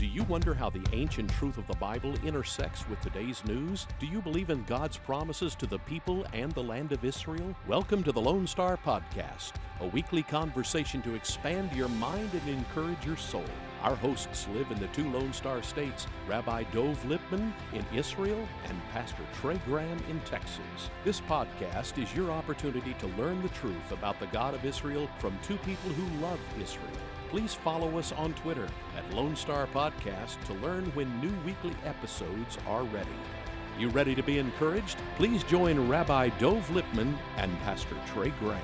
Do you wonder how the ancient truth of the Bible intersects with today's news? Do you believe in God's promises to the people and the land of Israel? Welcome to the Lone Star Podcast, a weekly conversation to expand your mind and encourage your soul. Our hosts live in the two Lone Star states, Rabbi Dov Lipman in Israel and Pastor Trey Graham in Texas. This podcast is your opportunity to learn the truth about the God of Israel from two people who love Israel. Please follow us on Twitter at Lone Star Podcast to learn when new weekly episodes are ready. You ready to be encouraged? Please join Rabbi Dov Lipman and Pastor Trey Graham.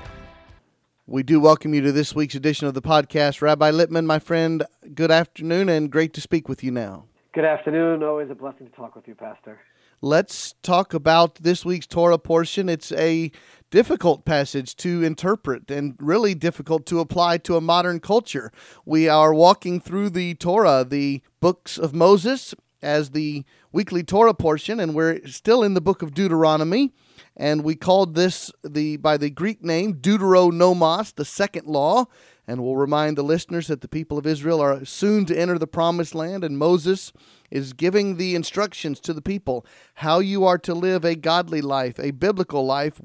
We do welcome you to this week's edition of the podcast. Rabbi Lipman, my friend, good afternoon and great to speak with you now. Good afternoon. Always a blessing to talk with you, Pastor. Let's talk about this week's Torah portion. It's a difficult passage to interpret and really difficult to apply to a modern culture. We are walking through the Torah, the books of Moses, as the weekly Torah portion, and we're still in the book of Deuteronomy. And we called this by the Greek name Deuteronomos, the second law. And we'll remind the listeners that the people of Israel are soon to enter the promised land, and Moses is giving the instructions to the people how you are to live a godly life, a biblical life,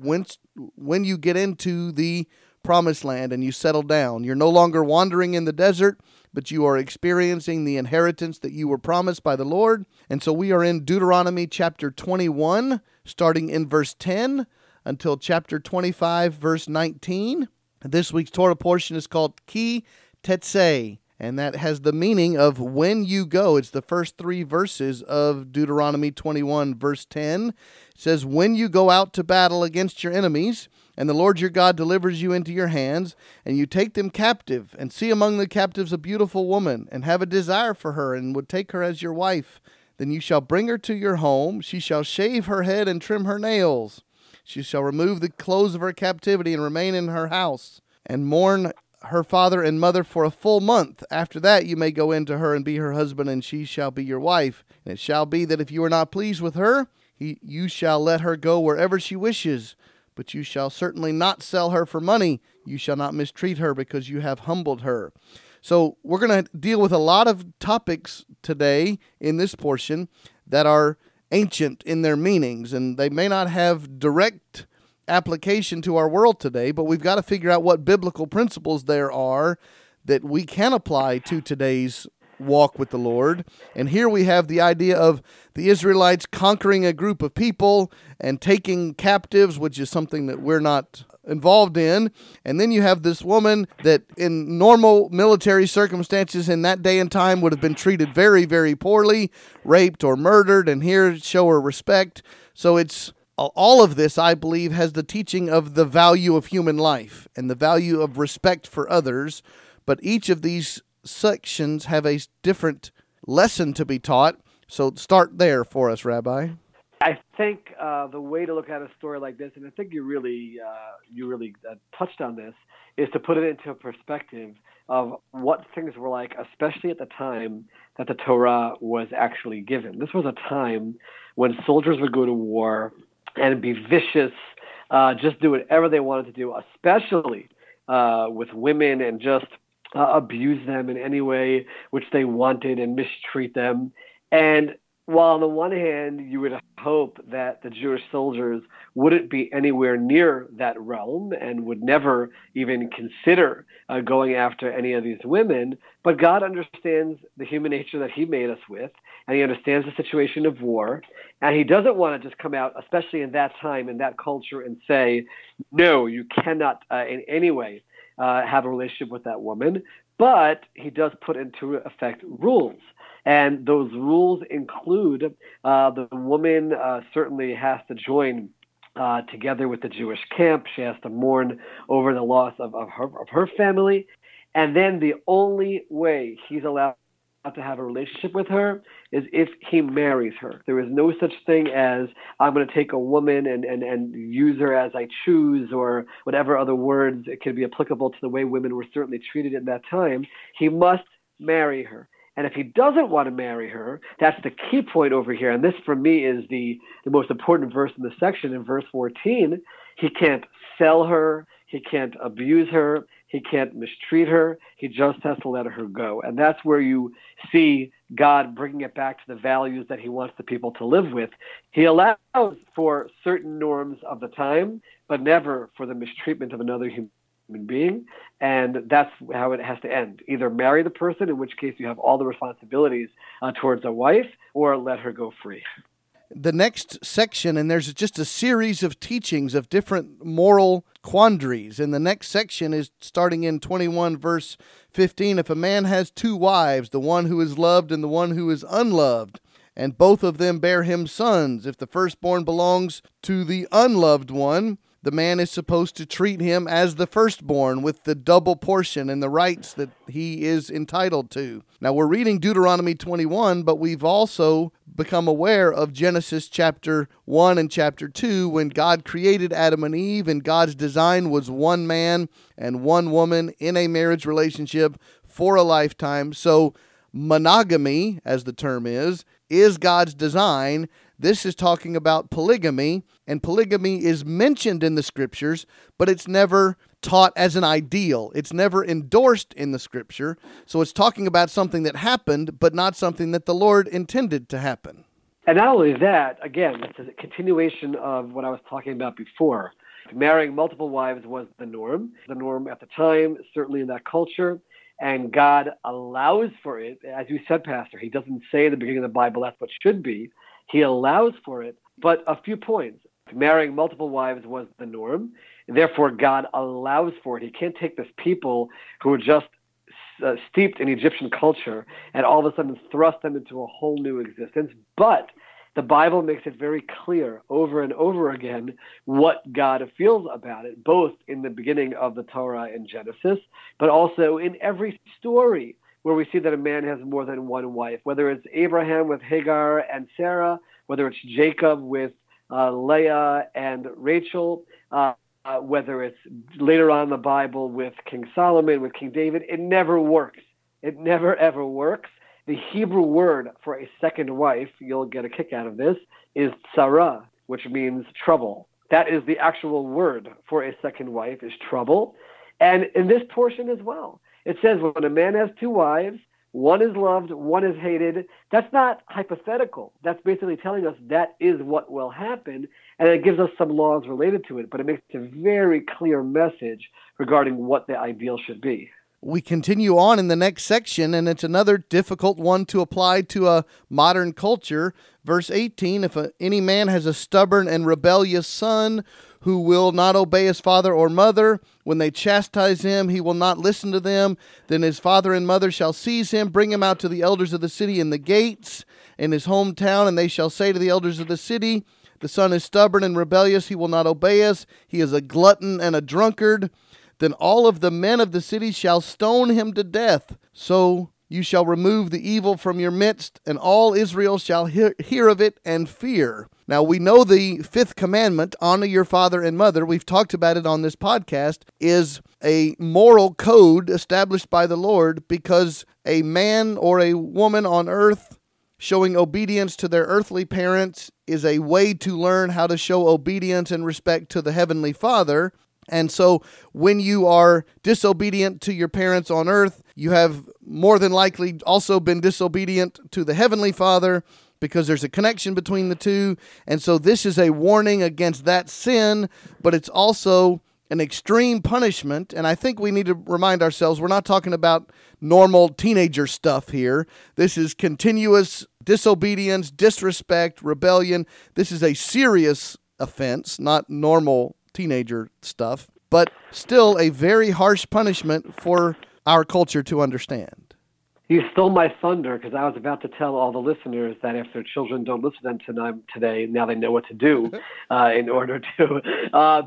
when you get into the promised land and you settle down. You're no longer wandering in the desert, but you are experiencing the inheritance that you were promised by the Lord. And so we are in Deuteronomy chapter 21, starting in verse 10 until chapter 25, verse 19. This week's Torah portion is called Ki Tetzei, and that has the meaning of when you go. It's the first three verses of Deuteronomy 21, verse 10. It says, when you go out to battle against your enemies, and the Lord your God delivers you into your hands, and you take them captive, and see among the captives a beautiful woman, and have a desire for her, and would take her as your wife. Then you shall bring her to your home. She shall shave her head and trim her nails. She shall remove the clothes of her captivity and remain in her house, and mourn her father and mother for a full month. After that you may go in to her and be her husband, and she shall be your wife. And it shall be that if you are not pleased with her, you shall let her go wherever she wishes. But you shall certainly not sell her for money. You shall not mistreat her, because you have humbled her. So we're going to deal with a lot of topics today in this portion that are ancient in their meanings, and they may not have direct application to our world today, but we've got to figure out what biblical principles there are that we can apply to today's walk with the Lord. And here we have the idea of the Israelites conquering a group of people and taking captives, which is something that we're not involved in. And then you have this woman that in normal military circumstances in that day and time would have been treated very, very poorly, raped or murdered, and here show her respect. So it's all of this, I believe, has the teaching of the value of human life and the value of respect for others. But each of these sections have a different lesson to be taught. So start there for us, Rabbi. I think the way to look at a story like this, and I think you really touched on this, is to put it into perspective of what things were like, especially at the time that the Torah was actually given. This was a time when soldiers would go to war and be vicious, just do whatever they wanted to do, especially with women, and just abuse them in any way which they wanted and mistreat them. And while on the one hand, you would hope that the Jewish soldiers wouldn't be anywhere near that realm and would never even consider going after any of these women, but God understands the human nature that he made us with, and he understands the situation of war, and he doesn't want to just come out, especially in that time, in that culture, and say, no, you cannot in any way have a relationship with that woman. But he does put into effect rules. And those rules include the woman certainly has to join together with the Jewish camp. She has to mourn over the loss of her family. And then the only way he's allowed to have a relationship with her is if he marries her. There is no such thing as I'm going to take a woman and use her as I choose, or whatever other words it could be applicable to the way women were certainly treated in that time. He must marry her. And if he doesn't want to marry her, that's the key point over here. And this, for me, is the most important verse in the section, in verse 14. He can't sell her. He can't abuse her. He can't mistreat her. He just has to let her go. And that's where you see God bringing it back to the values that he wants the people to live with. He allows for certain norms of the time, but never for the mistreatment of another human being. And that's how it has to end. Either marry the person, in which case you have all the responsibilities towards a wife, or let her go free. The next section, and there's just a series of teachings of different moral quandaries. And the next section is starting in 21 verse 15. If a man has two wives, the one who is loved and the one who is unloved, and both of them bear him sons, if the firstborn belongs to the unloved one, the man is supposed to treat him as the firstborn with the double portion and the rights that he is entitled to. Now, we're reading Deuteronomy 21, but we've also become aware of Genesis chapter 1 and chapter 2 when God created Adam and Eve, and God's design was one man and one woman in a marriage relationship for a lifetime. So monogamy, as the term is God's design. This is talking about polygamy, and polygamy is mentioned in the scriptures, but it's never taught as an ideal. It's never endorsed in the scripture. So it's talking about something that happened, but not something that the Lord intended to happen. And not only that, again, it's a continuation of what I was talking about before. Marrying multiple wives was the norm at the time, certainly in that culture. And God allows for it, as you said, Pastor. He doesn't say at the beginning of the Bible that's what should be. He allows for it, but a few points. Marrying multiple wives was the norm. Therefore, God allows for it. He can't take this people who are just steeped in Egyptian culture and all of a sudden thrust them into a whole new existence. But the Bible makes it very clear over and over again what God feels about it, both in the beginning of the Torah and Genesis, but also in every story where we see that a man has more than one wife, whether it's Abraham with Hagar and Sarah, whether it's Jacob with Leah and Rachel, whether it's later on in the Bible with King Solomon, with King David. It never works. It never, ever works. The Hebrew word for a second wife, you'll get a kick out of this, is tsara, which means trouble. That is the actual word for a second wife, is trouble. And in this portion as well, it says when a man has two wives, one is loved, one is hated. That's not hypothetical. That's basically telling us that is what will happen, and it gives us some laws related to it, but it makes a very clear message regarding what the ideal should be. We continue on in the next section, and it's another difficult one to apply to a modern culture. Verse 18, if any man has a stubborn and rebellious son who will not obey his father or mother, when they chastise him, he will not listen to them. Then his father and mother shall seize him, bring him out to the elders of the city in the gates in his hometown, and they shall say to the elders of the city, the son is stubborn and rebellious, he will not obey us, he is a glutton and a drunkard. Then all of the men of the city shall stone him to death. So you shall remove the evil from your midst, and all Israel shall hear of it and fear. Now we know the fifth commandment, honor your father and mother, we've talked about it on this podcast, is a moral code established by the Lord, because a man or a woman on earth showing obedience to their earthly parents is a way to learn how to show obedience and respect to the Heavenly Father. And so when you are disobedient to your parents on earth, you have more than likely also been disobedient to the Heavenly Father, because there's a connection between the two. And so this is a warning against that sin, but it's also an extreme punishment. And I think we need to remind ourselves, we're not talking about normal teenager stuff here. This is continuous disobedience, disrespect, rebellion. This is a serious offense, not normal teenager stuff, but still a very harsh punishment for our culture to understand. You stole my thunder, because I was about to tell all the listeners that if their children don't listen to them today, now they know what to do in order to.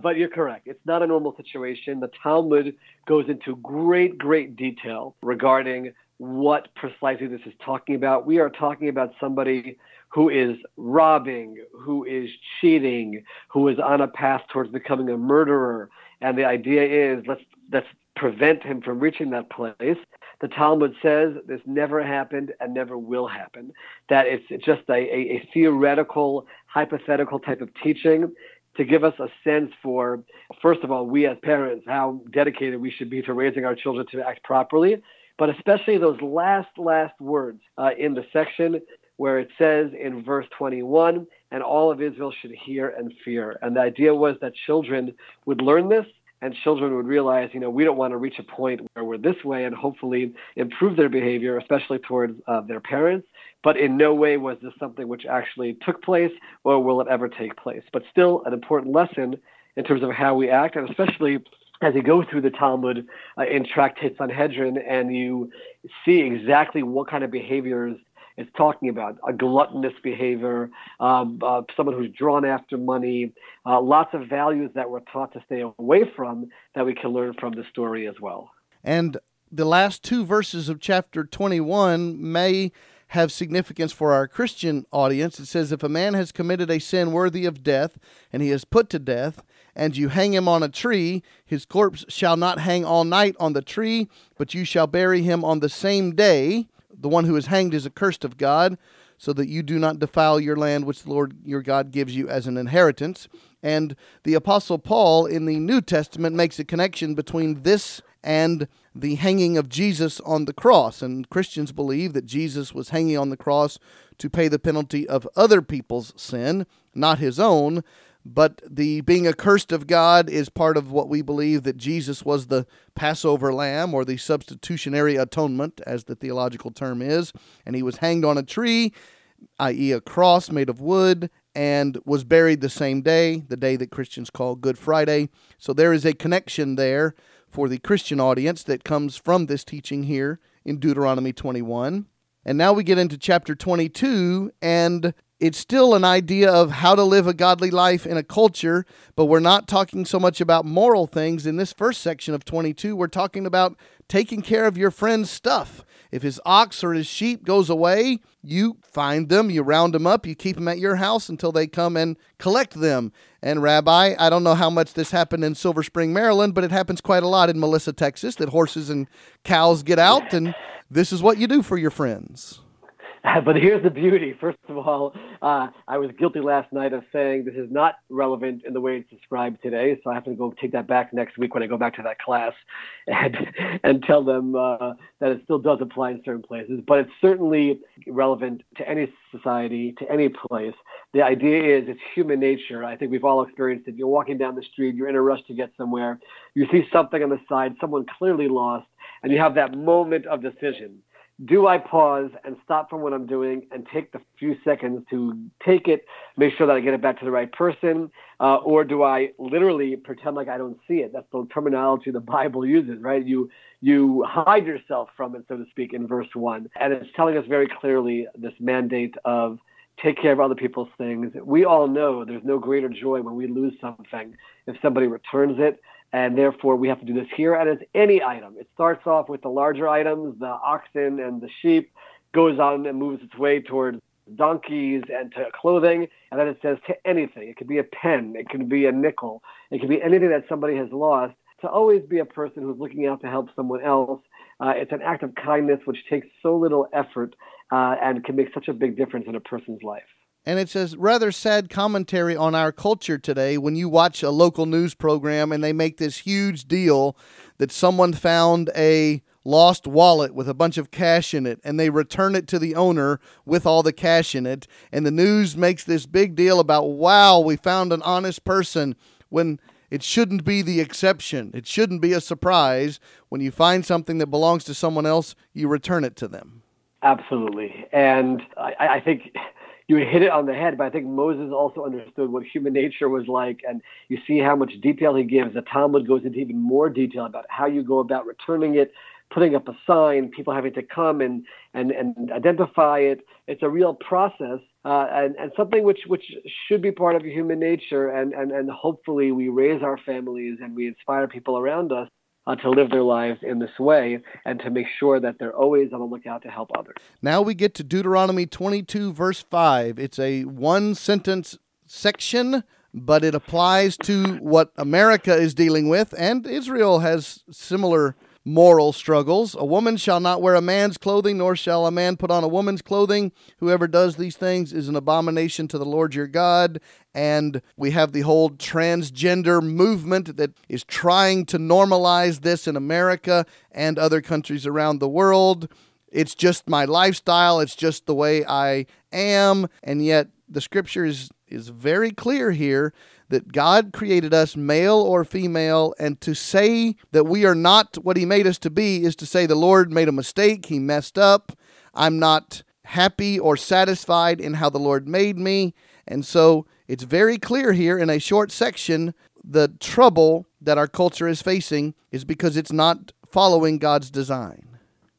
But you're correct. It's not a normal situation. The Talmud goes into great, great detail regarding what precisely this is talking about. We are talking about somebody who is robbing, who is cheating, who is on a path towards becoming a murderer. And the idea is let's prevent him from reaching that place. The Talmud says this never happened and never will happen, that it's just a theoretical, hypothetical type of teaching to give us a sense for, first of all, we as parents, how dedicated we should be to raising our children to act properly. but especially those last words in the section where it says in verse 21, and all of Israel should hear and fear. And the idea was that children would learn this, and children would realize, you know, we don't want to reach a point where we're this way, and hopefully improve their behavior, especially towards their parents. But in no way was this something which actually took place, or will it ever take place. But still an important lesson in terms of how we act, and especially as you go through the Talmud in Tractate Sanhedrin, and you see exactly what kind of behaviors it's talking about. A gluttonous behavior, someone who's drawn after money, lots of values that we're taught to stay away from that we can learn from the story as well. And the last two verses of chapter 21 may have significance for our Christian audience. It says, if a man has committed a sin worthy of death, and he is put to death, and you hang him on a tree, his corpse shall not hang all night on the tree, but you shall bury him on the same day. The one who is hanged is accursed of God, so that you do not defile your land, which the Lord your God gives you as an inheritance. And the Apostle Paul in the New Testament makes a connection between this and the hanging of Jesus on the cross. And Christians believe that Jesus was hanging on the cross to pay the penalty of other people's sin, not his own. But the being accursed of God is part of what we believe, that Jesus was the Passover lamb, or the substitutionary atonement, as the theological term is. And he was hanged on a tree, i.e. a cross made of wood, and was buried the same day, the day that Christians call Good Friday. So there is a connection there for the Christian audience that comes from this teaching here in Deuteronomy 21. And now we get into chapter 22, and it's still an idea of how to live a godly life in a culture, but we're not talking so much about moral things. In this first section of 22, we're talking about taking care of your friend's stuff. If his ox or his sheep goes away, you find them, you round them up, you keep them at your house until they come and collect them. And Rabbi, I don't know how much this happened in Silver Spring, Maryland, but it happens quite a lot in Melissa, Texas, that horses and cows get out, and this is what you do for your friends. But here's the beauty. First of all, I was guilty last night of saying this is not relevant in the way it's described today, so I have to go take that back next week when I go back to that class and tell them that it still does apply in certain places. But it's certainly relevant to any society, to any place. The idea is it's human nature. I think we've all experienced it. You're walking down the street, you're in a rush to get somewhere, you see something on the side, someone clearly lost, and you have that moment of decision. Do I pause and stop from what I'm doing and take the few seconds to take it, make sure that I get it back to the right person, or do I literally pretend like I don't see it? That's the terminology the Bible uses, right? You hide yourself from it, so to speak, in verse 1. And it's telling us very clearly this mandate of take care of other people's things. We all know there's no greater joy when we lose something if somebody returns it. And therefore, we have to do this here. And it's any item. It starts off with the larger items, the oxen and the sheep, goes on and moves its way towards donkeys and to clothing. And then it says to anything. It could be a pen. It could be a nickel. It could be anything that somebody has lost. To always be a person who's looking out to help someone else. It's an act of kindness which takes so little effort and can make such a big difference in a person's life. And it's a rather sad commentary on our culture today when you watch a local news program and they make this huge deal that someone found a lost wallet with a bunch of cash in it, and they return it to the owner with all the cash in it. And the news makes this big deal about, wow, we found an honest person, when it shouldn't be the exception. It shouldn't be a surprise. When you find something that belongs to someone else, you return it to them. Absolutely. And I think you hit it on the head, but I think Moses also understood what human nature was like, and you see how much detail he gives. The Talmud goes into even more detail about how you go about returning it, putting up a sign, people having to come and identify it. It's a real process, and something which should be part of human nature, and hopefully we raise our families and we inspire people around us to live their lives in this way, and to make sure that they're always on the lookout to help others. Now we get to Deuteronomy 22, verse 5. It's a one-sentence section, but it applies to what America is dealing with, and Israel has similar moral struggles. A woman shall not wear a man's clothing, nor shall a man put on a woman's clothing. Whoever does these things is an abomination to the Lord your God. And we have the whole transgender movement that is trying to normalize this in America and other countries around the world. It's just my lifestyle. It's just the way I am. And yet the scripture is very clear here that God created us male or female, and to say that we are not what he made us to be is to say the Lord made a mistake, he messed up, I'm not happy or satisfied in how the Lord made me. And so it's very clear here in a short section, the trouble that our culture is facing is because it's not following God's design.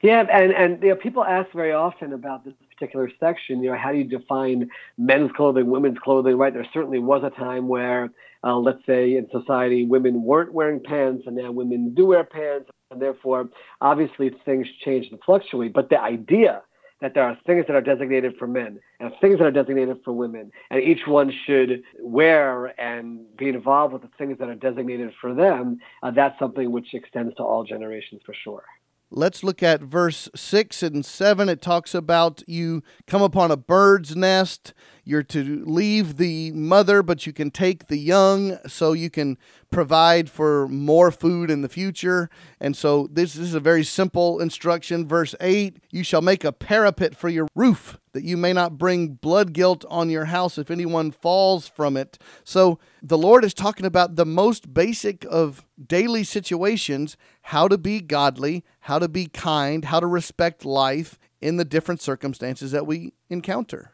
Yeah, and you know, people ask very often about this particular section, you know, how do you define men's clothing, women's clothing, right? There certainly was a time where, let's say in society, women weren't wearing pants, and now women do wear pants, and therefore, obviously, things change and fluctuate. But the idea that there are things that are designated for men and things that are designated for women, and each one should wear and be involved with the things that are designated for them, that's something which extends to all generations for sure. Let's look at verse 6 and 7. It talks about you come upon a bird's nest. You're to leave the mother, but you can take the young so you can provide for more food in the future. And so this is a very simple instruction. Verse 8, you shall make a parapet for your roof that you may not bring blood guilt on your house if anyone falls from it. So the Lord is talking about the most basic of daily situations, how to be godly, how to be kind, how to respect life in the different circumstances that we encounter.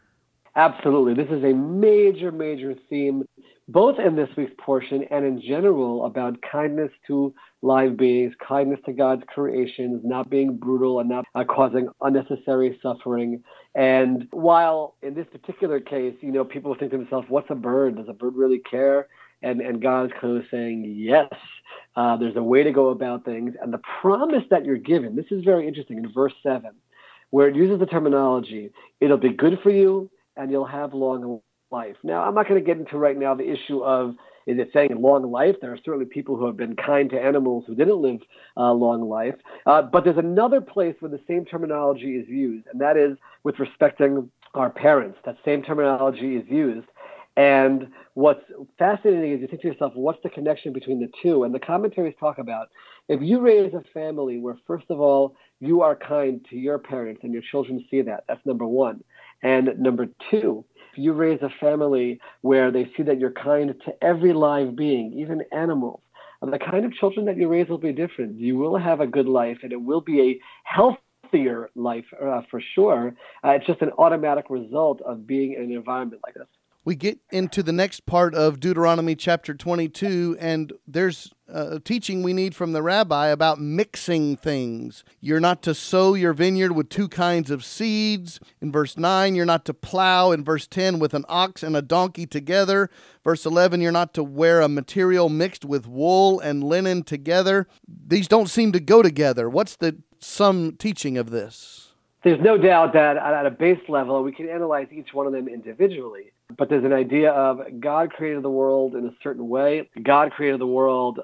Absolutely. This is a major, major theme, both in this week's portion and in general, about kindness to live beings, kindness to God's creations, not being brutal and not causing unnecessary suffering. And while in this particular case, you know, people think to themselves, what's a bird? Does a bird really care? And God is kind of saying, yes, there's a way to go about things. And the promise that you're given, this is very interesting in verse 7, where it uses the terminology, it'll be good for you, and you'll have long life. Now, I'm not going to get into right now the issue of, is it saying long life? There are certainly people who have been kind to animals who didn't live long life. But there's another place where the same terminology is used, and that is with respecting our parents. That same terminology is used. And what's fascinating is you think to yourself, what's the connection between the two? And the commentaries talk about, if you raise a family where, first of all, you are kind to your parents and your children see that, that's number one. And number two, if you raise a family where they see that you're kind to every live being, even animals, the kind of children that you raise will be different. You will have a good life, and it will be a healthier life for sure. It's just an automatic result of being in an environment like this. We get into the next part of Deuteronomy chapter 22, and there's a teaching we need from the rabbi about mixing things. You're not to sow your vineyard with two kinds of seeds. In verse 9, you're not to plow. In verse 10, with an ox and a donkey together. Verse 11, you're not to wear a material mixed with wool and linen together. These don't seem to go together. What's the some teaching of this? There's no doubt that at a base level, we can analyze each one of them individually. But there's an idea of God created the world in a certain way. God created the world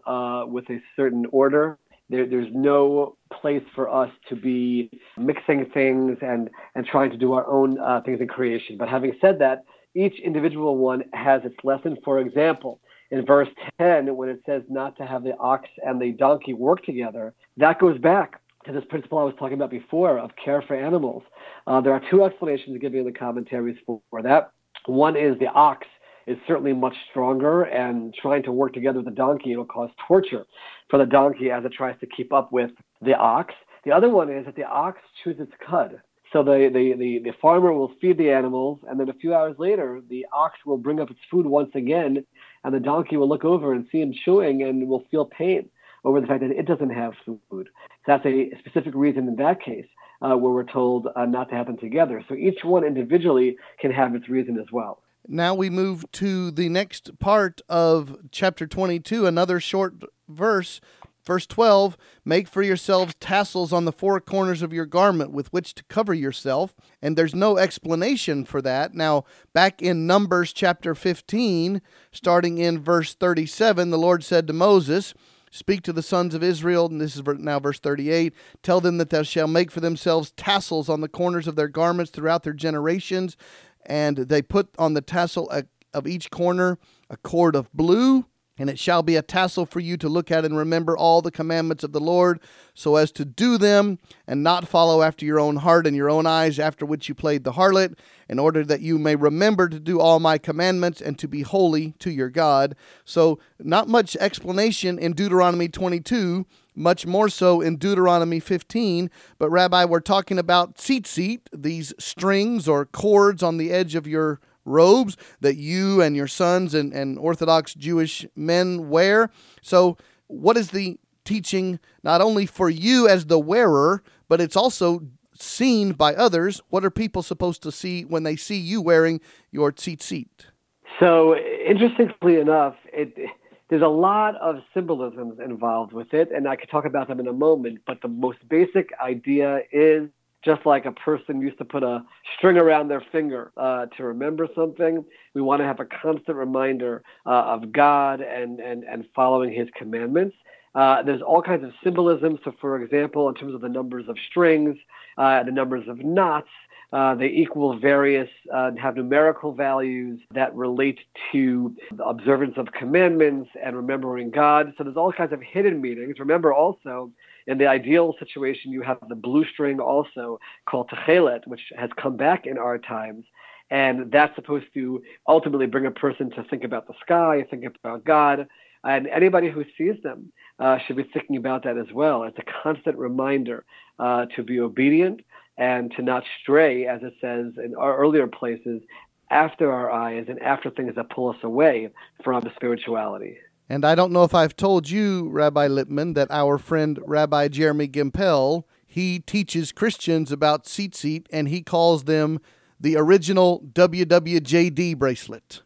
with a certain order. There's no place for us to be mixing things and trying to do our own things in creation. But having said that, each individual one has its lesson. For example, in verse 10, when it says not to have the ox and the donkey work together, that goes back to this principle I was talking about before of care for animals. There are two explanations given in the commentaries for that. One is the ox is certainly much stronger, and trying to work together with the donkey, it'll cause torture for the donkey as it tries to keep up with the ox. The other one is that the ox chews its cud. So the farmer will feed the animals, and then a few hours later, the ox will bring up its food once again, and the donkey will look over and see him chewing and will feel pain over the fact that it doesn't have food. That's a specific reason in that case where we're told not to have them together. So each one individually can have its reason as well. Now we move to the next part of chapter 22, another short verse. Verse 12, make for yourselves tassels on the four corners of your garment with which to cover yourself. And there's no explanation for that. Now, back in Numbers chapter 15, starting in verse 37, the Lord said to Moses, Speak to the sons of Israel, and this is now verse 38, tell them that they shall make for themselves tassels on the corners of their garments throughout their generations, and they put on the tassel of each corner a cord of blue, and it shall be a tassel for you to look at and remember all the commandments of the Lord, so as to do them and not follow after your own heart and your own eyes, after which you played the harlot, in order that you may remember to do all my commandments and to be holy to your God. So not much explanation in Deuteronomy 22, much more so in Deuteronomy 15. But Rabbi, we're talking about tzitzit, these strings or cords on the edge of your robes that you and your sons and Orthodox Jewish men wear. So what is the teaching not only for you as the wearer, but it's also seen by others? What are people supposed to see when they see you wearing your tzitzit? So interestingly enough, there's a lot of symbolisms involved with it, and I could talk about them in a moment, but the most basic idea is just like a person used to put a string around their finger to remember something, we want to have a constant reminder of God and following his commandments. There's all kinds of symbolism. So, for example, in terms of the numbers of strings, the numbers of knots, they equal various, have numerical values that relate to the observance of commandments and remembering God. So there's all kinds of hidden meanings. Remember also, in the ideal situation, you have the blue string also called Techelet, which has come back in our times. And that's supposed to ultimately bring a person to think about the sky, think about God. And anybody who sees them should be thinking about that as well. It's a constant reminder to be obedient and to not stray, as it says in our earlier places, after our eyes and after things that pull us away from the spirituality. And I don't know if I've told you, Rabbi Lipman, that our friend Rabbi Jeremy Gimpel, he teaches Christians about tzitzit, and he calls them the original WWJD bracelet,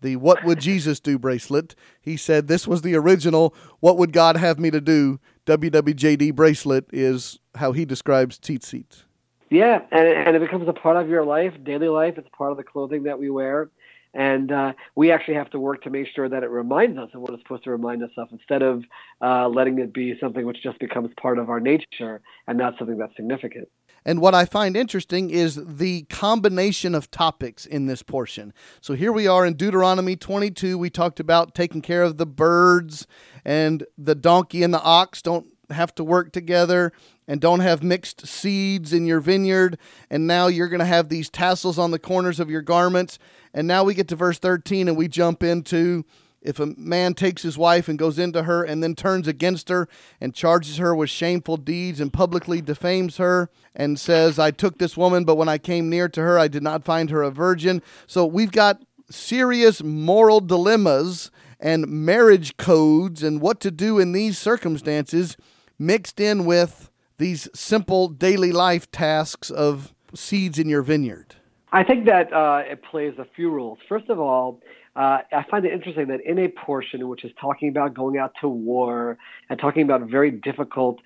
the What Would Jesus Do bracelet. He said this was the original What Would God Have Me to Do WWJD bracelet is how he describes tzitzit. Yeah, and it becomes a part of your life, daily life. It's part of the clothing that we wear. And we actually have to work to make sure that it reminds us of what it's supposed to remind us of, instead of letting it be something which just becomes part of our nature and not something that's significant. And what I find interesting is the combination of topics in this portion. So here we are in Deuteronomy 22. We talked about taking care of the birds, and the donkey and the ox don't have to work together, and don't have mixed seeds in your vineyard, and now you're going to have these tassels on the corners of your garments. And now we get to verse 13, and we jump into, if a man takes his wife and goes into her and then turns against her and charges her with shameful deeds and publicly defames her and says, I took this woman, but when I came near to her, I did not find her a virgin. So we've got serious moral dilemmas and marriage codes and what to do in these circumstances mixed in with these simple daily life tasks of seeds in your vineyard. I think that it plays a few roles. First of all, I find it interesting that in a portion which is talking about going out to war and talking about very difficult,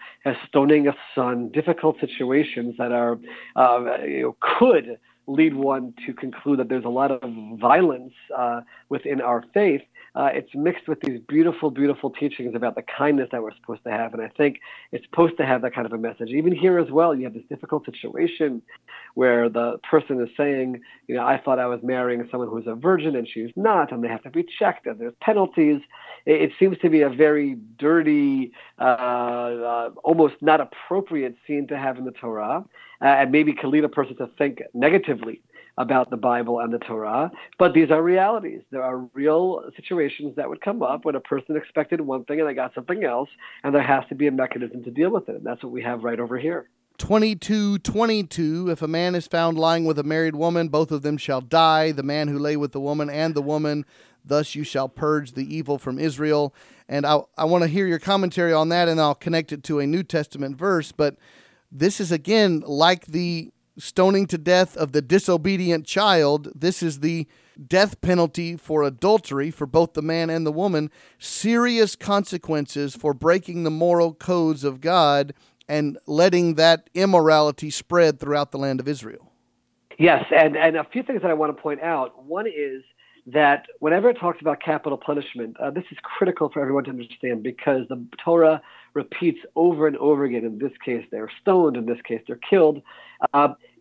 stoning a son, difficult situations that are could lead one to conclude that there's a lot of violence within our faith, it's mixed with these beautiful, beautiful teachings about the kindness that we're supposed to have. And I think it's supposed to have that kind of a message. Even here as well, you have this difficult situation where the person is saying, you know, I thought I was marrying someone who's a virgin and she's not, and they have to be checked, and there's penalties. It seems to be a very dirty, almost not appropriate scene to have in the Torah. And maybe can lead a person to think negatively about the Bible and the Torah. But these are realities. There are real situations that would come up when a person expected one thing and they got something else, and there has to be a mechanism to deal with it. And that's what we have right over here. 22:22, if a man is found lying with a married woman, both of them shall die, the man who lay with the woman and the woman. Thus you shall purge the evil from Israel. And I want to hear your commentary on that, and I'll connect it to a New Testament verse, but this is, again, like the stoning to death of the disobedient child. This is the death penalty for adultery for both the man and the woman. Serious consequences for breaking the moral codes of God and letting that immorality spread throughout the land of Israel. Yes, and a few things that I want to point out. One is that whenever it talks about capital punishment, this is critical for everyone to understand, because the Torah repeats over and over again. In this case, they're stoned. In this case, they're killed.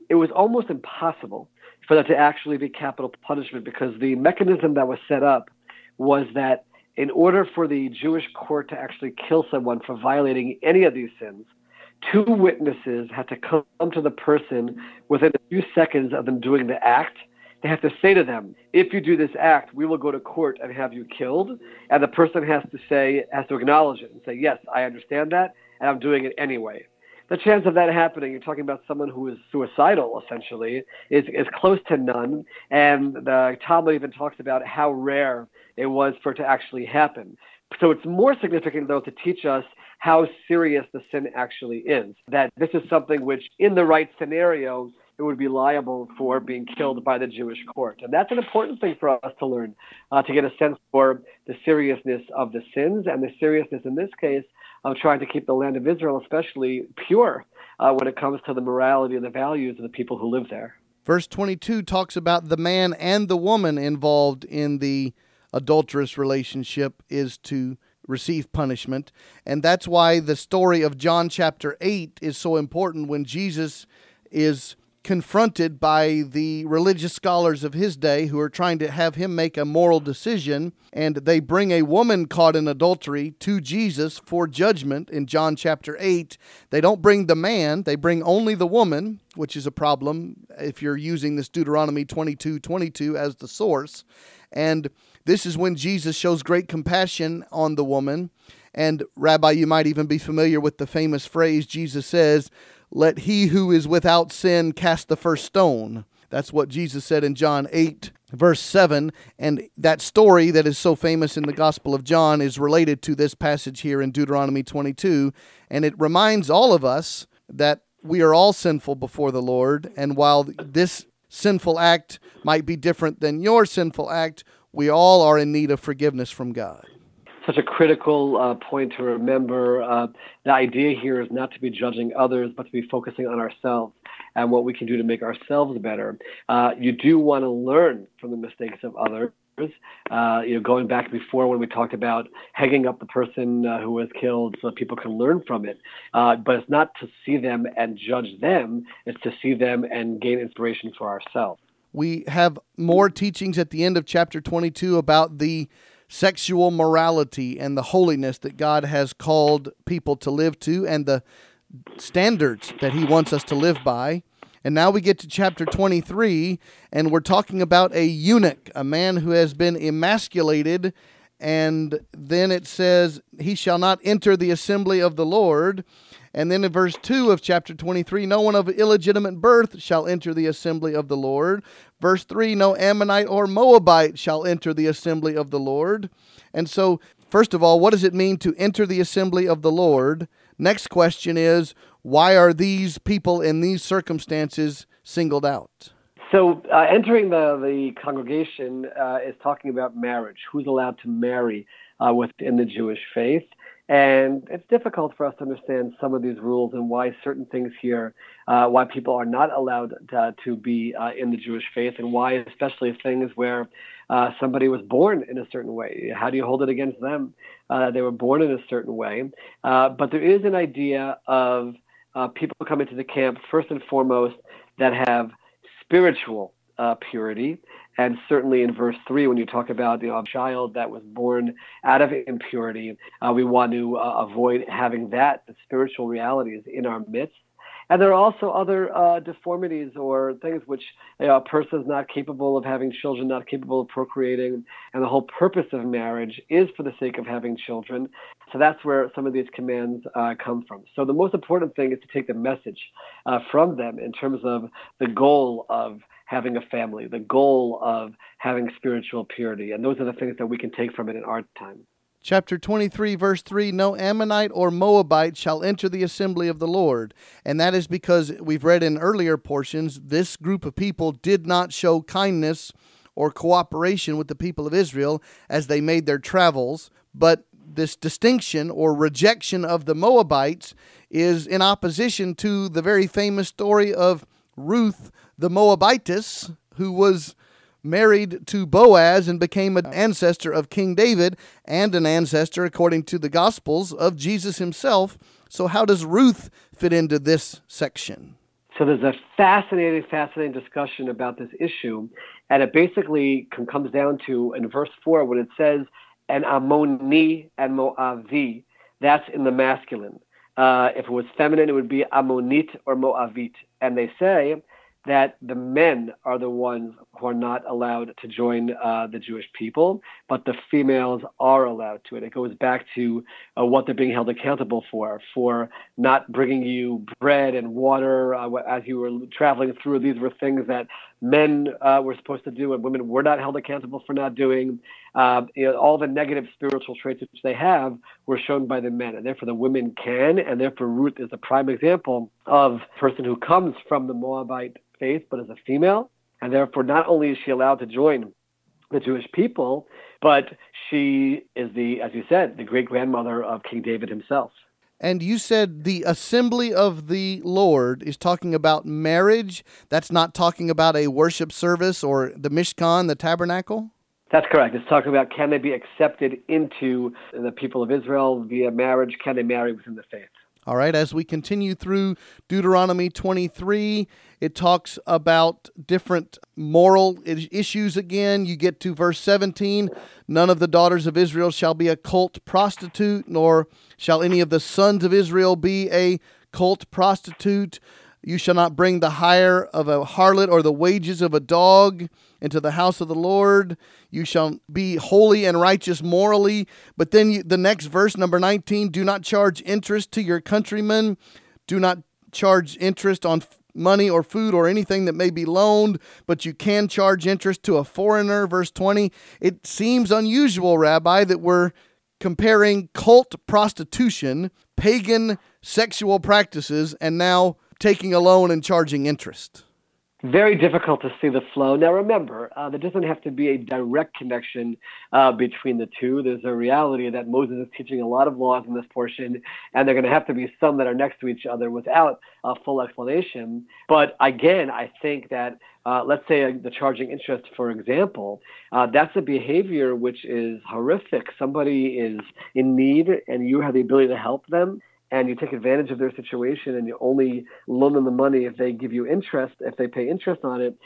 It was almost impossible for that to actually be capital punishment, because the mechanism that was set up was that in order for the Jewish court to actually kill someone for violating any of these sins, two witnesses had to come to the person within a few seconds of them doing the act. They have to say to them, if you do this act, we will go to court and have you killed. And the person has to acknowledge it and say, yes, I understand that, and I'm doing it anyway. The chance of that happening, you're talking about someone who is suicidal, essentially, is close to none. And the Talmud even talks about how rare it was for it to actually happen. So it's more significant, though, to teach us how serious the sin actually is, that this is something which, in the right scenario, it would be liable for being killed by the Jewish court. And that's an important thing for us to learn, to get a sense for the seriousness of the sins and the seriousness, in this case, of trying to keep the land of Israel especially pure when it comes to the morality and the values of the people who live there. Verse 22 talks about the man and the woman involved in the adulterous relationship is to receive punishment. And that's why the story of John chapter 8 is so important when Jesus is confronted by the religious scholars of his day who are trying to have him make a moral decision, and they bring a woman caught in adultery to Jesus for judgment in John chapter 8. They don't bring the man, they bring only the woman, which is a problem if you're using this Deuteronomy 22:22 as the source. And this is when Jesus shows great compassion on the woman. And Rabbi, you might even be familiar with the famous phrase Jesus says, "Let he who is without sin cast the first stone." That's what Jesus said in John 8, verse 7. And that story that is so famous in the Gospel of John is related to this passage here in Deuteronomy 22. And it reminds all of us that we are all sinful before the Lord. And while this sinful act might be different than your sinful act, we all are in need of forgiveness from God. Such a critical point to remember. The idea here is not to be judging others, but to be focusing on ourselves and what we can do to make ourselves better. You do want to learn from the mistakes of others. Going back before when we talked about hanging up the person who was killed so that people can learn from it. But it's not to see them and judge them. It's to see them and gain inspiration for ourselves. We have more teachings at the end of chapter 22 about the sexual morality and the holiness that God has called people to live to and the standards that he wants us to live by. And now we get to chapter 23, and we're talking about a eunuch, a man who has been emasculated. And then it says, he shall not enter the assembly of the Lord. And then in verse 2 of chapter 23, no one of illegitimate birth shall enter the assembly of the Lord. Verse 3, no Ammonite or Moabite shall enter the assembly of the Lord. And so, first of all, what does it mean to enter the assembly of the Lord? Next question is, why are these people in these circumstances singled out? So entering the congregation is talking about marriage, who's allowed to marry within the Jewish faith. And it's difficult for us to understand some of these rules and why certain things here, why people are not allowed to be in the Jewish faith, and why especially things where somebody was born in a certain way. How do you hold it against them? They were born in a certain way. But there is an idea of people coming to the camp, first and foremost, that have spiritual purity, and certainly in verse 3, when you talk about a child that was born out of impurity, we want to avoid having that, the spiritual realities in our midst. And there are also other deformities or things which a person is not capable of having children, not capable of procreating, and the whole purpose of marriage is for the sake of having children. So that's where some of these commands come from. So the most important thing is to take the message from them in terms of the goal of having a family, the goal of having spiritual purity. And those are the things that we can take from it in our time. Chapter 23, verse 3, no Ammonite or Moabite shall enter the assembly of the Lord. And that is because we've read in earlier portions, this group of people did not show kindness or cooperation with the people of Israel as they made their travels. But this distinction or rejection of the Moabites is in opposition to the very famous story of Ruth, the Moabitess, who was married to Boaz and became an ancestor of King David and an ancestor, according to the Gospels, of Jesus himself. So how does Ruth fit into this section? So there's a fascinating discussion about this issue, and it basically comes down to, in verse 4, when it says, an Ammoni and Moavi, that's in the masculine. If it was feminine, it would be Ammonit or Moavit. And they say that the men are the ones who are not allowed to join the Jewish people, but the females are allowed to it. It goes back to what they're being held accountable for not bringing you bread and water as you were traveling through. These were things that men were supposed to do and women were not held accountable for not doing. All the negative spiritual traits which they have were shown by the men, and therefore the women can, and therefore Ruth is a prime example of a person who comes from the Moabite faith, but as a female, and therefore not only is she allowed to join the Jewish people, but she is the, as you said, the great-grandmother of King David himself. And you said the assembly of the Lord is talking about marriage. That's not talking about a worship service or the Mishkan, the tabernacle? That's correct. It's talking about, can they be accepted into the people of Israel via marriage? Can they marry within the faith? All right, as we continue through Deuteronomy 23, it talks about different moral issues again. You get to verse 17, none of the daughters of Israel shall be a cult prostitute, nor shall any of the sons of Israel be a cult prostitute. You shall not bring the hire of a harlot or the wages of a dog into the house of the Lord. You shall be holy and righteous morally. But then the next verse, number 19, do not charge interest to your countrymen. Do not charge interest on money or food or anything that may be loaned, but you can charge interest to a foreigner. Verse 20, it seems unusual, Rabbi, that we're comparing cult prostitution, pagan sexual practices, and now taking a loan and charging interest. Very difficult to see the flow. Now remember, there doesn't have to be a direct connection between the two. There's a reality that Moses is teaching a lot of laws in this portion, and they're going to have to be some that are next to each other without a full explanation. But again, I think that let's say the charging interest, for example, that's a behavior which is horrific. Somebody is in need, and you have the ability to help them, and you take advantage of their situation, and you only loan them the money if they give you interest, if they pay interest on it.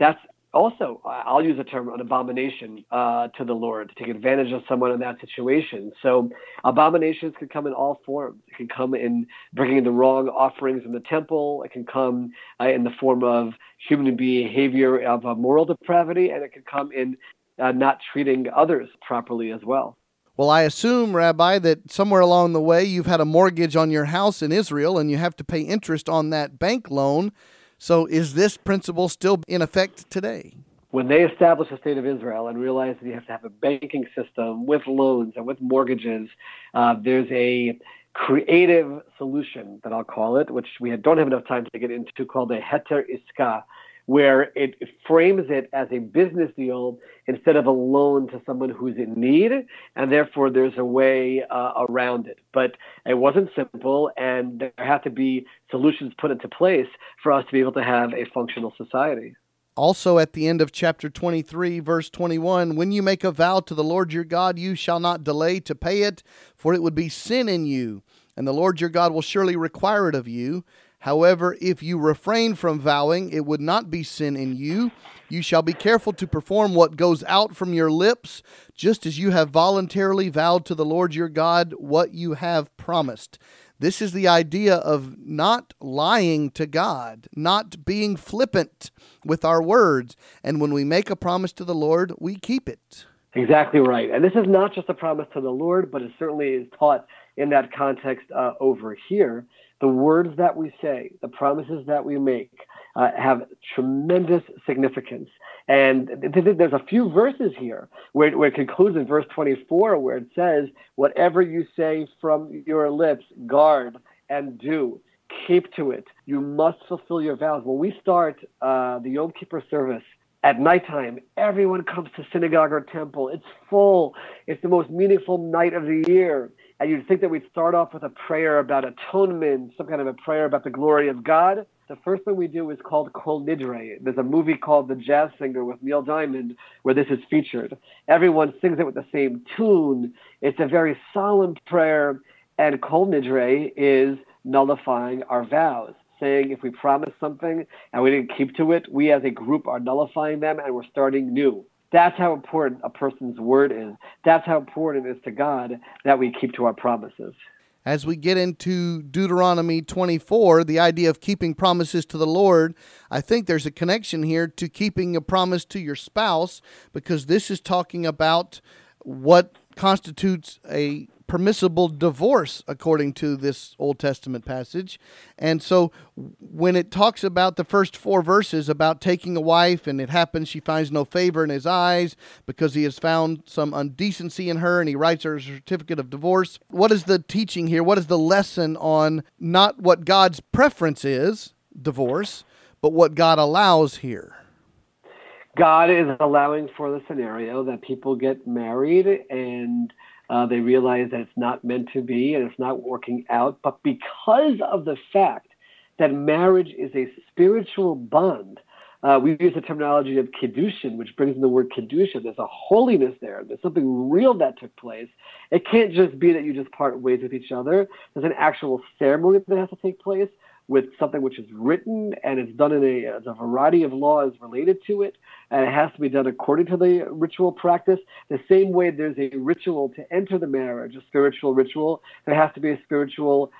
That's also, I'll use the term, an abomination to the Lord, to take advantage of someone in that situation. So abominations can come in all forms. It can come in bringing the wrong offerings in the temple. It can come in the form of human behavior of moral depravity, and it can come in not treating others properly as well. Well, I assume, Rabbi, that somewhere along the way you've had a mortgage on your house in Israel and you have to pay interest on that bank loan. So is this principle still in effect today? When they established the state of Israel and realized that you have to have a banking system with loans and with mortgages, there's a creative solution that I'll call it, which we don't have enough time to get into, called a heter iska, where it frames it as a business deal instead of a loan to someone who's in need, and therefore there's a way around it. But it wasn't simple, and there have to be solutions put into place for us to be able to have a functional society. Also at the end of chapter 23, verse 21, when you make a vow to the Lord your God, you shall not delay to pay it, for it would be sin in you, and the Lord your God will surely require it of you. However, if you refrain from vowing, it would not be sin in you. You shall be careful to perform what goes out from your lips, just as you have voluntarily vowed to the Lord your God what you have promised. This is the idea of not lying to God, not being flippant with our words. And when we make a promise to the Lord, we keep it. Exactly right. And this is not just a promise to the Lord, but it certainly is taught in that context over here. The words that we say, the promises that we make, have tremendous significance. And there's a few verses here where it concludes in verse 24, where it says, whatever you say from your lips, guard and do. Keep to it. You must fulfill your vows. When we start the Yom Kippur service, at nighttime, everyone comes to synagogue or temple. It's full. It's the most meaningful night of the year. And you'd think that we'd start off with a prayer about atonement, some kind of a prayer about the glory of God. The first thing we do is called Kol Nidre. There's a movie called The Jazz Singer with Neil Diamond where this is featured. Everyone sings it with the same tune. It's a very solemn prayer. And Kol Nidre is nullifying our vows, saying if we promise something and we didn't keep to it, we as a group are nullifying them and we're starting new. That's how important a person's word is. That's how important it is to God that we keep to our promises. As we get into Deuteronomy 24, the idea of keeping promises to the Lord, I think there's a connection here to keeping a promise to your spouse, because this is talking about what constitutes a permissible divorce according to this Old Testament passage. And so when it talks about the first four verses about taking a wife, and it happens she finds no favor in his eyes because he has found some indecency in her, and he writes her a certificate of divorce. What is the teaching here? What is the lesson on not what God's preference is, divorce, but what God allows here? God is allowing for the scenario that people get married and they realize that it's not meant to be and it's not working out. But because of the fact that marriage is a spiritual bond, we use the terminology of Kiddushin, which brings in the word Kiddushin. There's a holiness there. There's something real that took place. It can't just be that you just part ways with each other. There's an actual ceremony that has to take place with something which is written, and it's done in a variety of laws related to it, and it has to be done according to the ritual practice. The same way there's a ritual to enter the marriage, a spiritual ritual, there has to be a spiritual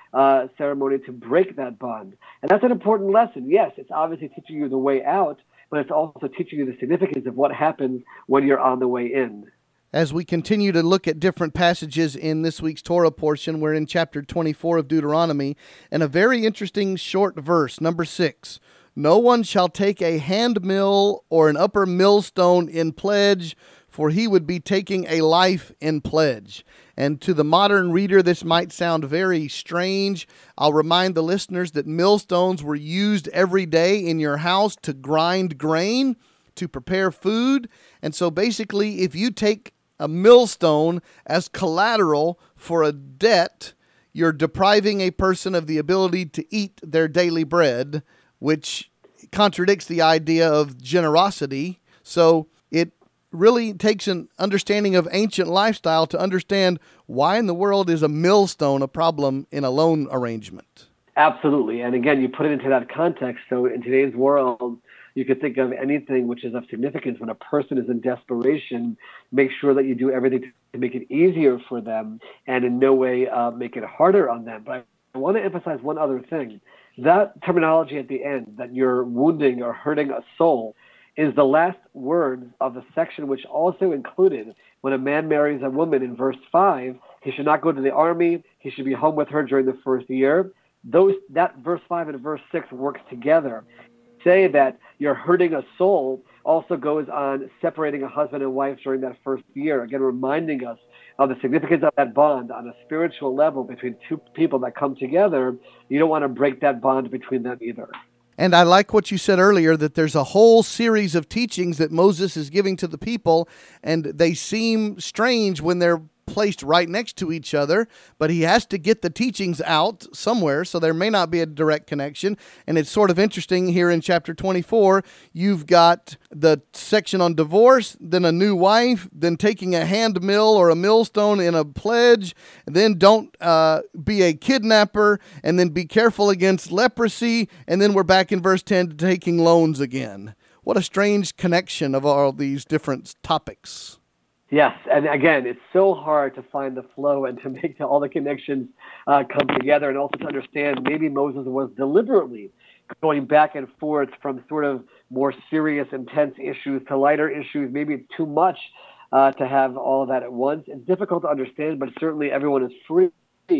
ceremony to break that bond. And that's an important lesson. Yes, it's obviously teaching you the way out, but it's also teaching you the significance of what happens when you're on the way in. As we continue to look at different passages in this week's Torah portion, we're in chapter 24 of Deuteronomy, and a very interesting short verse, number 6. No one shall take a hand mill or an upper millstone in pledge, for he would be taking a life in pledge. And to the modern reader, this might sound very strange. I'll remind the listeners that millstones were used every day in your house to grind grain, to prepare food. And so basically, if you take a millstone as collateral for a debt, you're depriving a person of the ability to eat their daily bread, which contradicts the idea of generosity. So it really takes an understanding of ancient lifestyle to understand why in the world is a millstone a problem in a loan arrangement. Absolutely. And again, you put it into that context. So in today's world, you could think of anything which is of significance. When a person is in desperation, make sure that you do everything to make it easier for them and in no way make it harder on them. But I want to emphasize one other thing. That terminology at the end, that you're wounding or hurting a soul, is the last word of the section which also included when a man marries a woman in verse 5, he should not go to the army, he should be home with her during the first year. That verse 5 and verse 6 works together. Say that you're hurting a soul also goes on separating a husband and wife during that first year, again reminding us of the significance of that bond on a spiritual level between two people that come together. You don't want to break that bond between them either. And I like what you said earlier, that there's a whole series of teachings that Moses is giving to the people, and they seem strange when they're placed right next to each other, but he has to get the teachings out somewhere, so there may not be a direct connection. And it's sort of interesting here in chapter 24, you've got the section on divorce, then a new wife, then taking a hand mill or a millstone in a pledge, and then don't be a kidnapper, and then be careful against leprosy, and then we're back in verse 10 to taking loans again. What a strange connection of all these different topics. Yes, and again, it's so hard to find the flow and to make all the connections come together, and also to understand maybe Moses was deliberately going back and forth from sort of more serious, intense issues to lighter issues. Maybe it's too much to have all that at once. It's difficult to understand, but certainly everyone is free to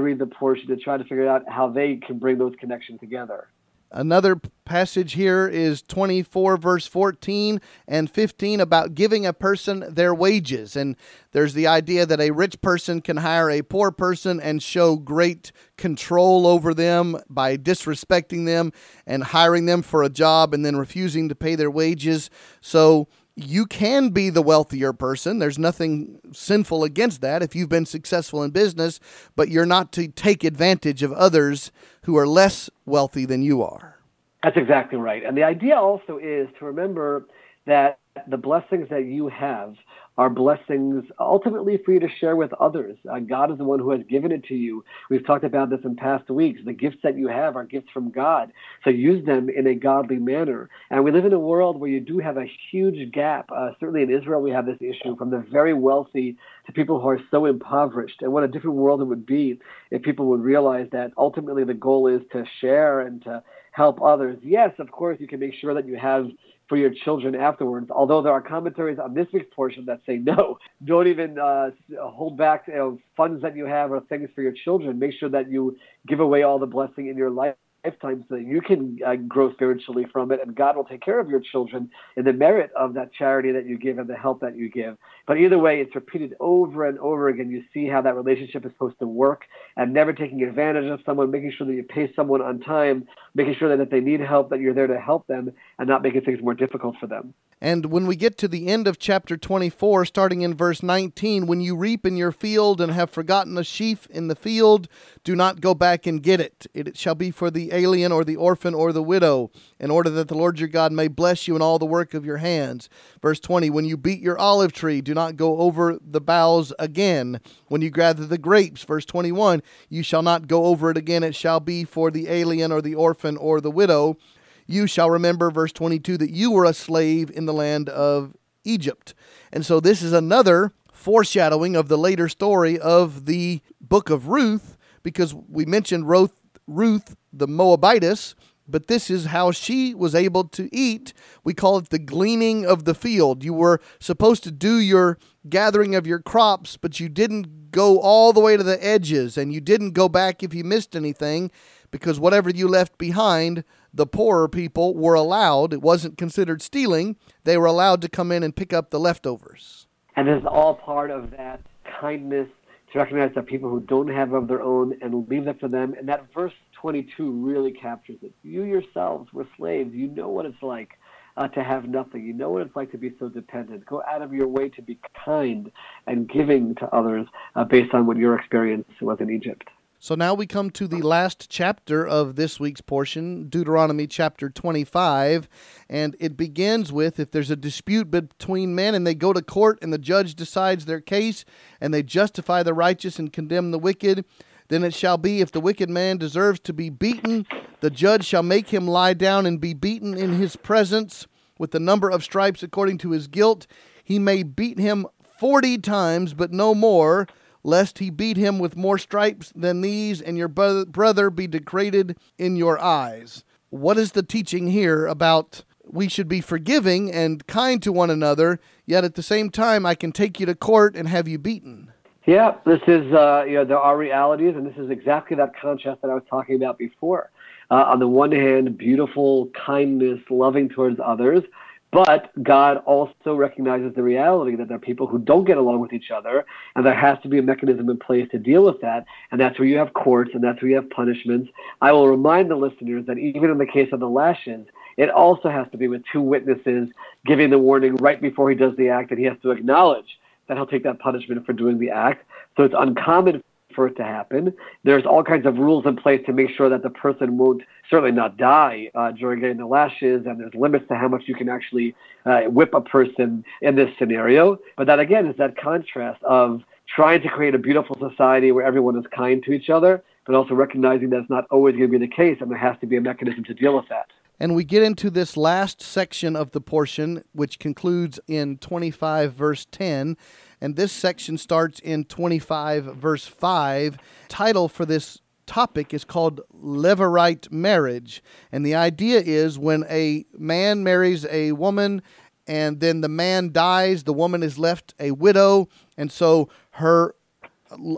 read the portion to try to figure out how they can bring those connections together. Another passage here is 24 verse 14 and 15 about giving a person their wages. And there's the idea that a rich person can hire a poor person and show great control over them by disrespecting them and hiring them for a job and then refusing to pay their wages. So you can be the wealthier person. There's nothing sinful against that if you've been successful in business, but you're not to take advantage of others who are less wealthy than you are. That's exactly right. And the idea also is to remember that the blessings that you have are blessings ultimately for you to share with others. God is the one who has given it to you. We've talked about this in past weeks. The gifts that you have are gifts from God, so use them in a godly manner. And we live in a world where you do have a huge gap. Certainly in Israel, we have this issue from the very wealthy to people who are so impoverished. And what a different world it would be if people would realize that ultimately the goal is to share and to help others. Yes, of course, you can make sure that you have for your children afterwards, although there are commentaries on this week's portion that say no. Don't even hold back funds that you have or things for your children. Make sure that you give away all the blessing in your lifetime so that you can grow spiritually from it, and God will take care of your children in the merit of that charity that you give and the help that you give. But either way, it's repeated over and over again. You see how that relationship is supposed to work, and never taking advantage of someone, making sure that you pay someone on time, making sure that if they need help, that you're there to help them and not making things more difficult for them. And when we get to the end of chapter 24, starting in verse 19, when you reap in your field and have forgotten a sheaf in the field, do not go back and get it. It shall be for the alien or the orphan or the widow, in order that the Lord your God may bless you in all the work of your hands. Verse 20, when you beat your olive tree, do not go over the boughs again. When you gather the grapes, verse 21, you shall not go over it again. It shall be for the alien or the orphan or the widow. You shall remember, verse 22, that you were a slave in the land of Egypt. And so this is another foreshadowing of the later story of the book of Ruth, because we mentioned Ruth, the Moabitess, but this is how she was able to eat. We call it the gleaning of the field. You were supposed to do your gathering of your crops, but you didn't go all the way to the edges, and you didn't go back if you missed anything, because whatever you left behind, the poorer people were allowed. It wasn't considered stealing. They were allowed to come in and pick up the leftovers. And this is all part of that kindness to recognize that people who don't have of their own and leave that to them. And that verse 22 really captures it. You yourselves were slaves. You know what it's like to have nothing. You know what it's like to be so dependent. Go out of your way to be kind and giving to others based on what your experience was in Egypt. So now we come to the last chapter of this week's portion, Deuteronomy chapter 25, and it begins with, if there's a dispute between men and they go to court and the judge decides their case and they justify the righteous and condemn the wicked, then it shall be, if the wicked man deserves to be beaten, the judge shall make him lie down and be beaten in his presence with the number of stripes according to his guilt. He may beat him 40 times, but no more, lest he beat him with more stripes than these, and your brother be degraded in your eyes. What is the teaching here about we should be forgiving and kind to one another, yet at the same time I can take you to court and have you beaten? Yeah, this is, there are realities, and this is exactly that contrast that I was talking about before. On the one hand, beautiful kindness, loving towards others, but God also recognizes the reality that there are people who don't get along with each other, and there has to be a mechanism in place to deal with that, and that's where you have courts, and that's where you have punishments. I will remind the listeners that even in the case of the lashes, it also has to be with two witnesses giving the warning right before he does the act, and he has to acknowledge that he'll take that punishment for doing the act. So it's uncommon for it to happen. There's all kinds of rules in place to make sure that the person won't certainly not die during getting the lashes, and there's limits to how much you can actually whip a person in this scenario. But that, again, is that contrast of trying to create a beautiful society where everyone is kind to each other, but also recognizing that's not always going to be the case, and there has to be a mechanism to deal with that. And we get into this last section of the portion, which concludes in 25 verse 10. And this section starts in 25 verse 5. Title for this topic is called Levirate Marriage. And the idea is when a man marries a woman and then the man dies, the woman is left a widow. And so her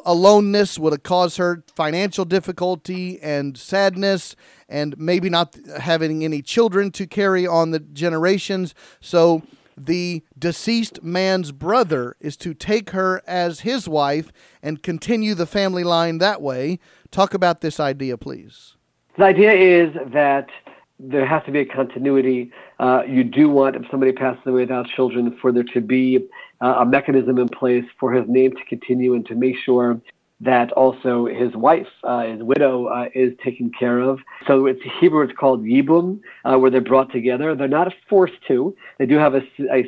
aloneness would have caused her financial difficulty and sadness, and maybe not having any children to carry on the generations. So the deceased man's brother is to take her as his wife and continue the family line that way. Talk about this idea, please. The idea is that there has to be a continuity You do want, if somebody passes away without children, for there to be a mechanism in place for his name to continue and to make sure that also his wife, his widow, is taken care of. So it's Hebrew, it's called Yibum, where they're brought together. They're not forced to. They do have a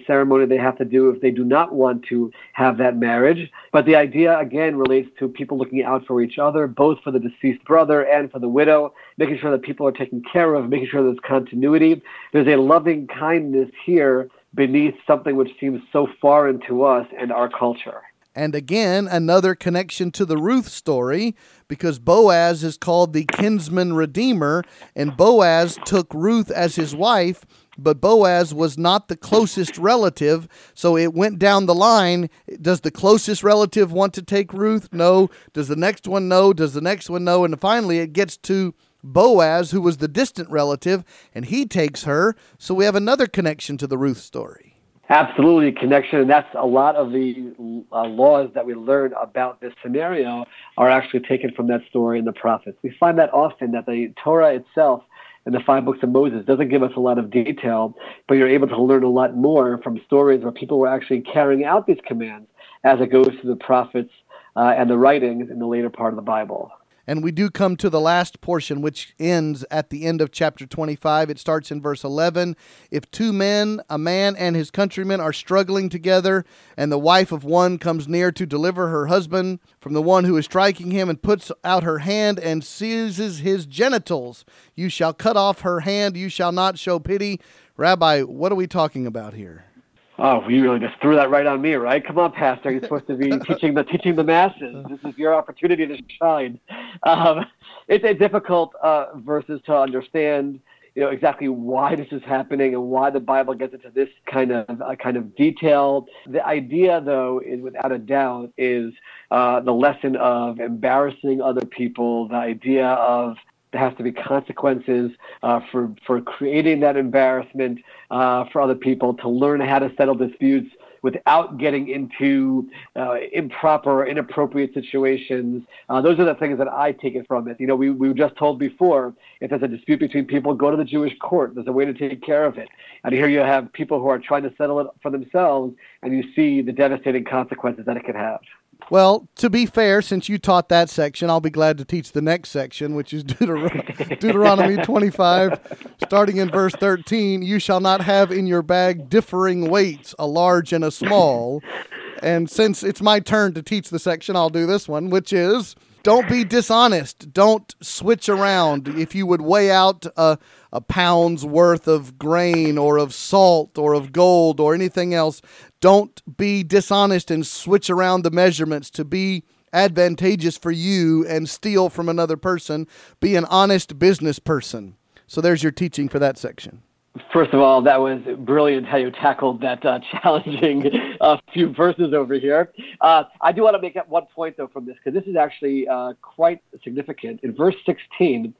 ceremony they have to do if they do not want to have that marriage. But the idea, again, relates to people looking out for each other, both for the deceased brother and for the widow, making sure that people are taken care of, making sure there's continuity. There's a loving kindness here beneath something which seems so foreign to us and our culture. And again, another connection to the Ruth story, because Boaz is called the kinsman redeemer, and Boaz took Ruth as his wife, but Boaz was not the closest relative, so it went down the line. Does the closest relative want to take Ruth? No. Does the next one? No. Does the next one? No. And finally, it gets to Boaz, who was the distant relative, and he takes her, so we have another connection to the Ruth story. Absolutely, a connection, and that's a lot of the laws that we learn about this scenario are actually taken from that story in the prophets. We find that often that the Torah itself and the 5 books of Moses doesn't give us a lot of detail, but you're able to learn a lot more from stories where people were actually carrying out these commands as it goes through the prophets and the writings in the later part of the Bible. And we do come to the last portion, which ends at the end of chapter 25. It starts in verse 11. If 2 men, a man and his countrymen, are struggling together, and the wife of one comes near to deliver her husband from the one who is striking him, and puts out her hand and seizes his genitals, you shall cut off her hand, you shall not show pity. Rabbi, what are we talking about here? Oh, you really just threw that right on me, right? Come on, Pastor. You're supposed to be teaching the masses. This is your opportunity to shine. It's a difficult verses to understand. You know exactly why this is happening and why the Bible gets into this kind of detail. The idea, though, is without a doubt is the lesson of embarrassing other people. The idea of there has to be consequences for creating that embarrassment for other people, to learn how to settle disputes without getting into improper, inappropriate situations. Those are the things that I take it from it. You know, we were just told before, if there's a dispute between people, go to the Jewish court. There's a way to take care of it. And here you have people who are trying to settle it for themselves, and you see the devastating consequences that it could have. Well, to be fair, since you taught that section, I'll be glad to teach the next section, which is Deuteronomy 25, starting in verse 13. You shall not have in your bag differing weights, a large and a small. And since it's my turn to teach the section, I'll do this one, which is don't be dishonest. Don't switch around. If you would weigh out a pound's worth of grain or of salt or of gold or anything else, don't be dishonest and switch around the measurements to be advantageous for you and steal from another person. Be an honest business person. So there's your teaching for that section. First of all, that was brilliant how you tackled that challenging few verses over here. I do want to make up one point, though, from this, because this is actually quite significant. In verse 16,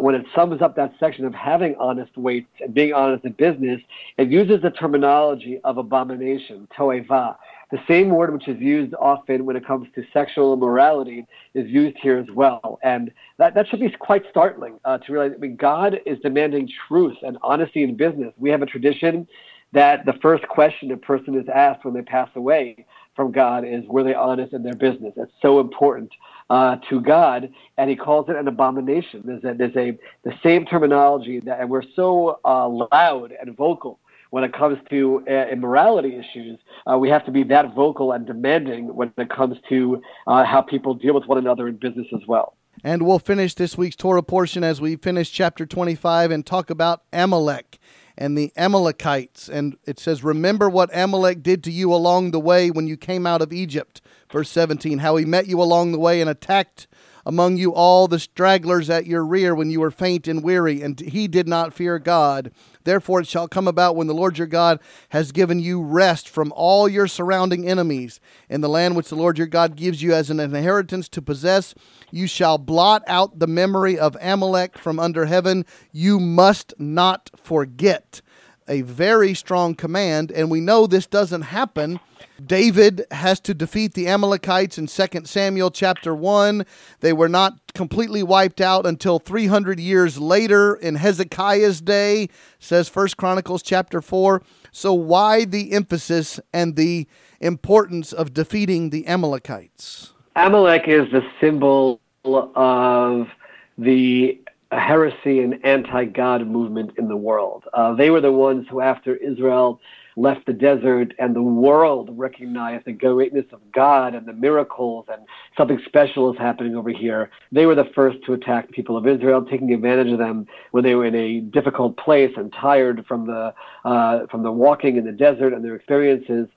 when it sums up that section of having honest weights and being honest in business, it uses the terminology of abomination, toeva. The same word which is used often when it comes to sexual immorality is used here as well. And that should be quite startling to realize. I mean, God is demanding truth and honesty in business. We have a tradition that the first question a person is asked when they pass away from God is, were they honest in their business? That's so important to God, and he calls it an abomination. There's the same terminology, that, and we're so loud and vocal when it comes to immorality issues. We have to be that vocal and demanding when it comes to how people deal with one another in business as well. And we'll finish this week's Torah portion as we finish chapter 25 and talk about Amalek and the Amalekites. And it says, remember what Amalek did to you along the way when you came out of Egypt. Verse 17, how he met you along the way and attacked among you all the stragglers at your rear when you were faint and weary, and he did not fear God. Therefore it shall come about when the Lord your God has given you rest from all your surrounding enemies in the land which the Lord your God gives you as an inheritance to possess, you shall blot out the memory of Amalek from under heaven. You must not forget a very strong command, and we know this doesn't happen. David has to defeat the Amalekites in 2 Samuel chapter 1. They were not completely wiped out until 300 years later in Hezekiah's day, says 1 Chronicles chapter 4. So why the emphasis and the importance of defeating the Amalekites? Amalek is the symbol of the heresy and anti-God movement in the world. They were the ones who, after Israel left the desert and the world recognized the greatness of God and the miracles and something special is happening over here, they were the first to attack the people of Israel, taking advantage of them when they were in a difficult place and tired from the walking in the desert and their experiences.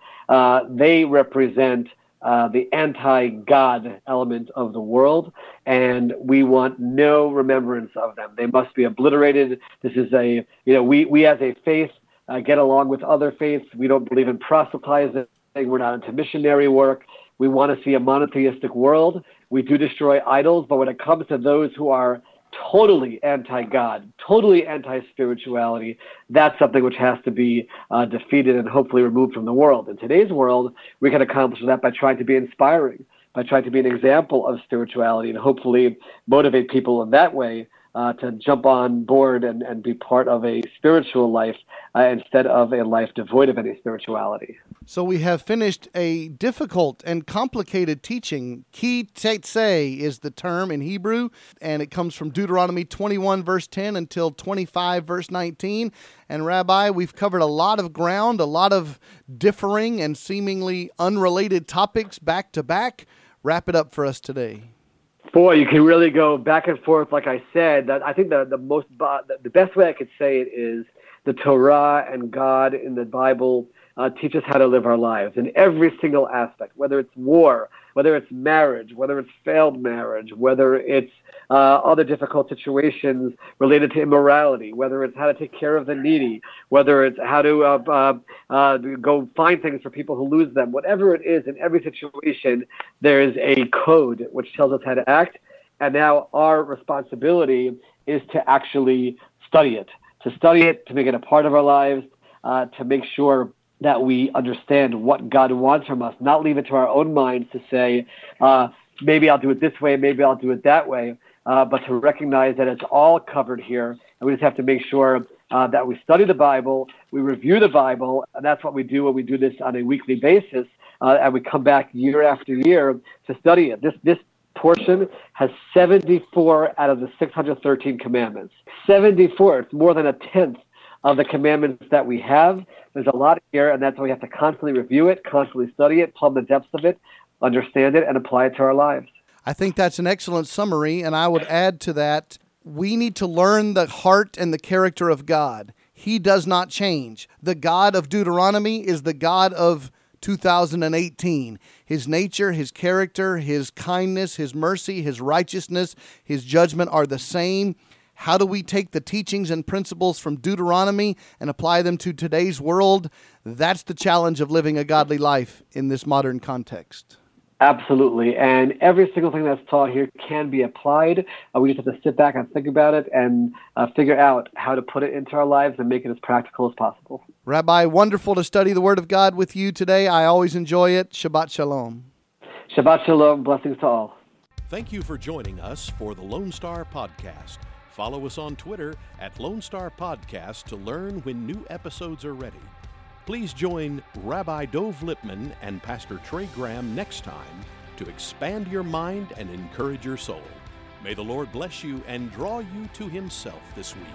They represent the anti-God element of the world, and we want no remembrance of them. They must be obliterated. This is a, we as a faith get along with other faiths. We don't believe in proselytizing. We're not into missionary work. We want to see a monotheistic world. We do destroy idols, but when it comes to those who are totally anti-God, totally anti-spirituality, that's something which has to be defeated and hopefully removed from the world. In today's world, we can accomplish that by trying to be inspiring, by trying to be an example of spirituality and hopefully motivate people in that way to jump on board and be part of a spiritual life instead of a life devoid of any spirituality. So we have finished a difficult and complicated teaching. Ki Tetzei is the term in Hebrew, and it comes from Deuteronomy 21, verse 10 until 25, verse 19. And Rabbi, we've covered a lot of ground, a lot of differing and seemingly unrelated topics back to back. Wrap it up for us today. Boy, you can really go back and forth. Like I said, that I think the best way I could say it is the Torah and God in the Bible teach us how to live our lives in every single aspect, whether it's war, whether it's marriage, whether it's failed marriage, whether it's other difficult situations related to immorality, whether it's how to take care of the needy, whether it's how to go find things for people who lose them. Whatever it is, in every situation, there is a code which tells us how to act, and now our responsibility is to actually study it, to make it a part of our lives, to make sure that we understand what God wants from us, not leave it to our own minds to say, maybe I'll do it this way, maybe I'll do it that way, but to recognize that it's all covered here, and we just have to make sure that we study the Bible, we review the Bible, and that's what we do when we do this on a weekly basis, and we come back year after year to study it. This portion has 74 out of the 613 commandments. 74, it's more than a tenth of the commandments that we have. There's a lot here, and that's why we have to constantly review it, constantly study it, plumb the depths of it, understand it, and apply it to our lives. I think that's an excellent summary, and I would add to that, we need to learn the heart and the character of God. He does not change. The God of Deuteronomy is the God of 2018. His nature, his character, his kindness, his mercy, his righteousness, his judgment are the same. How do we take the teachings and principles from Deuteronomy and apply them to today's world? That's the challenge of living a godly life in this modern context. Absolutely. And every single thing that's taught here can be applied. We just have to sit back and think about it and figure out how to put it into our lives and make it as practical as possible. Rabbi, wonderful to study the Word of God with you today. I always enjoy it. Shabbat Shalom. Shabbat Shalom. Blessings to all. Thank you for joining us for the Lone Star Podcast. Follow us on Twitter at Lone Star Podcast to learn when new episodes are ready. Please join Rabbi Dov Lipman and Pastor Trey Graham next time to expand your mind and encourage your soul. May the Lord bless you and draw you to Himself this week.